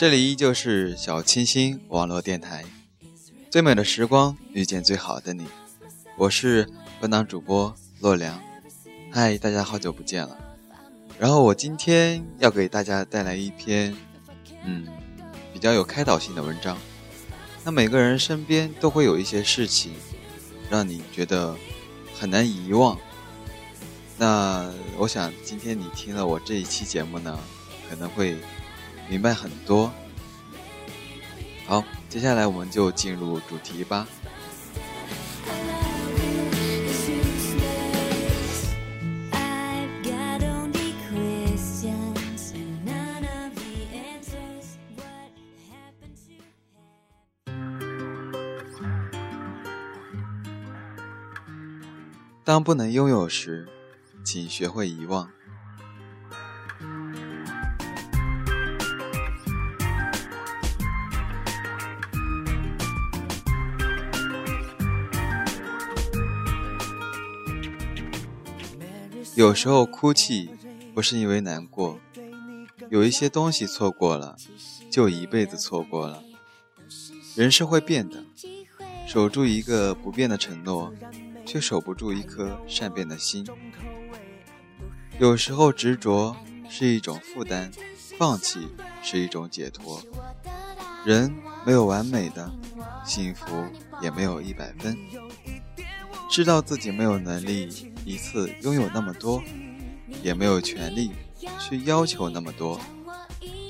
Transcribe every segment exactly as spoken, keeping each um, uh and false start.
这里依旧是小清新网络电台，最美的时光遇见最好的你，我是本档主播洛良。嗨，大家好久不见了。然后我今天要给大家带来一篇嗯比较有开导性的文章。那每个人身边都会有一些事情让你觉得很难遗忘，那我想今天你听了我这一期节目呢，可能会明白很多。好，接下来我们就进入主题吧。当不能拥有时，请学会遗忘。有时候哭泣不是因为难过，有一些东西错过了，就一辈子错过了。人是会变的，守住一个不变的承诺，却守不住一颗善变的心。有时候执着是一种负担，放弃是一种解脱。人没有完美的，幸福也没有一百分。知道自己没有能力一次拥有那么多，也没有权利去要求那么多，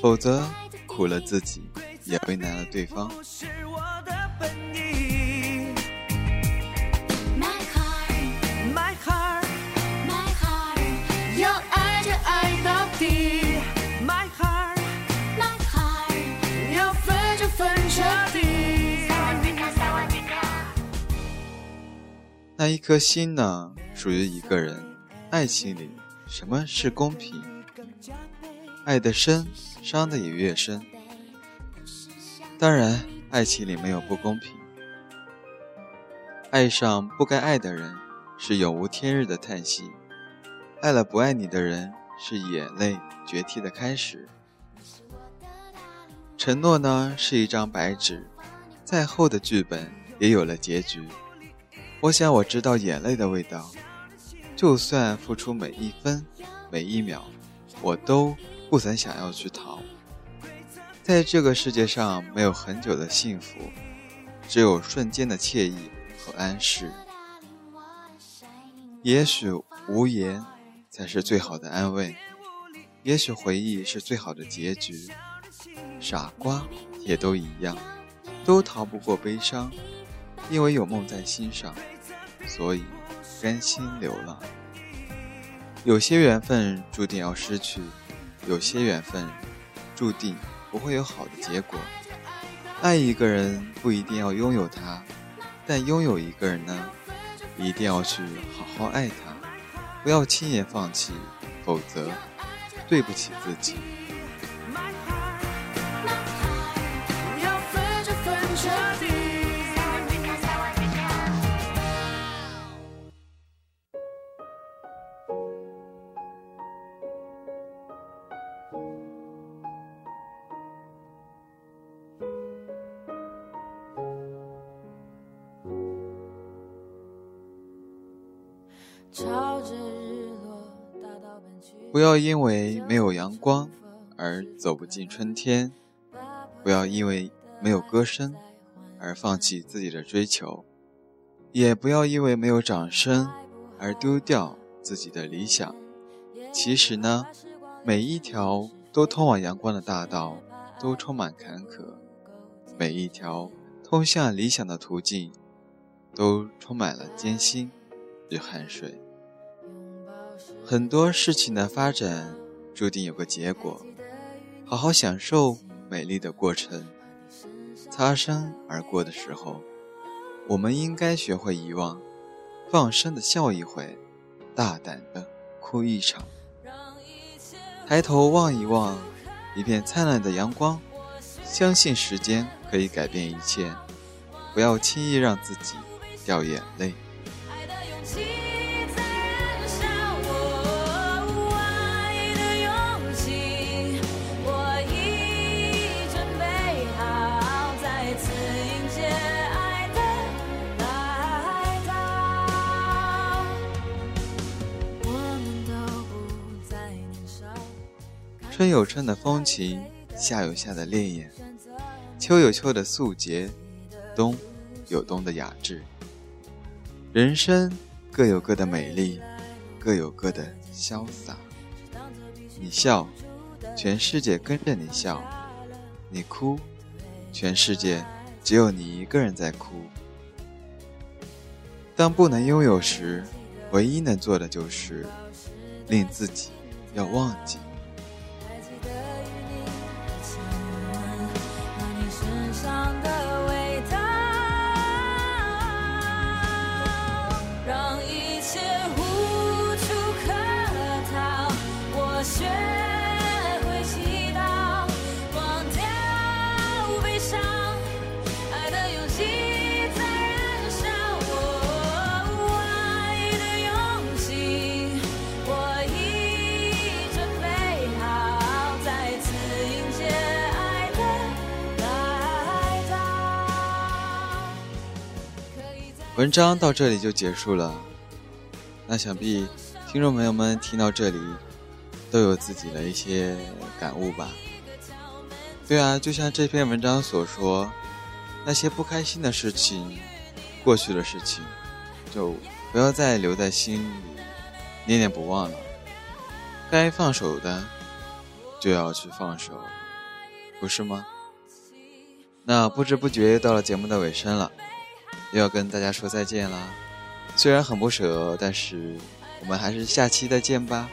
否则苦了自己，也为难了对方。那一颗心呢，属于一个人。爱情里，什么是公平？爱得深，伤得也越深。当然，爱情里没有不公平。爱上不该爱的人，是永无天日的叹息；爱了不爱你的人，是眼泪决堤的开始。承诺呢，是一张白纸，再厚的剧本也有了结局。我想我知道眼泪的味道，就算付出每一分每一秒，我都不曾想要去逃。在这个世界上，没有很久的幸福，只有瞬间的惬意和安适。也许无言才是最好的安慰，也许回忆是最好的结局。傻瓜也都一样，都逃不过悲伤。因为有梦在心上，所以甘心流浪。有些缘分注定要失去，有些缘分注定不会有好的结果。爱一个人不一定要拥有他，但拥有一个人呢，一定要去好好爱他，不要轻言放弃，否则对不起自己。不要因为没有阳光而走不进春天，不要因为没有歌声而放弃自己的追求，也不要因为没有掌声而丢掉自己的理想。其实呢，每一条都通往阳光的大道都充满坎坷，每一条通向理想的途径都充满了艰辛与汗水。很多事情的发展注定有个结果，好好享受美丽的过程。擦身而过的时候，我们应该学会遗忘，放声的笑一回，大胆的哭一场。抬头望一望，一片灿烂的阳光。相信时间可以改变一切，不要轻易让自己掉眼泪。春有春的风情，夏有夏的烈焰，秋有秋的素洁，冬有冬的雅致。人生各有各的美丽，各有各的潇洒。你笑，全世界跟着你笑；你哭，全世界只有你一个人在哭。当不能拥有时，唯一能做的就是令自己要忘记。文章到这里就结束了，那想必听众朋友们听到这里都有自己的一些感悟吧。对啊，就像这篇文章所说，那些不开心的事情，过去的事情，就不要再留在心里念念不忘了，该放手的就要去放手，不是吗？那不知不觉到了节目的尾声了，又要跟大家说再见啦，虽然很不舍，但是我们还是下期再见吧。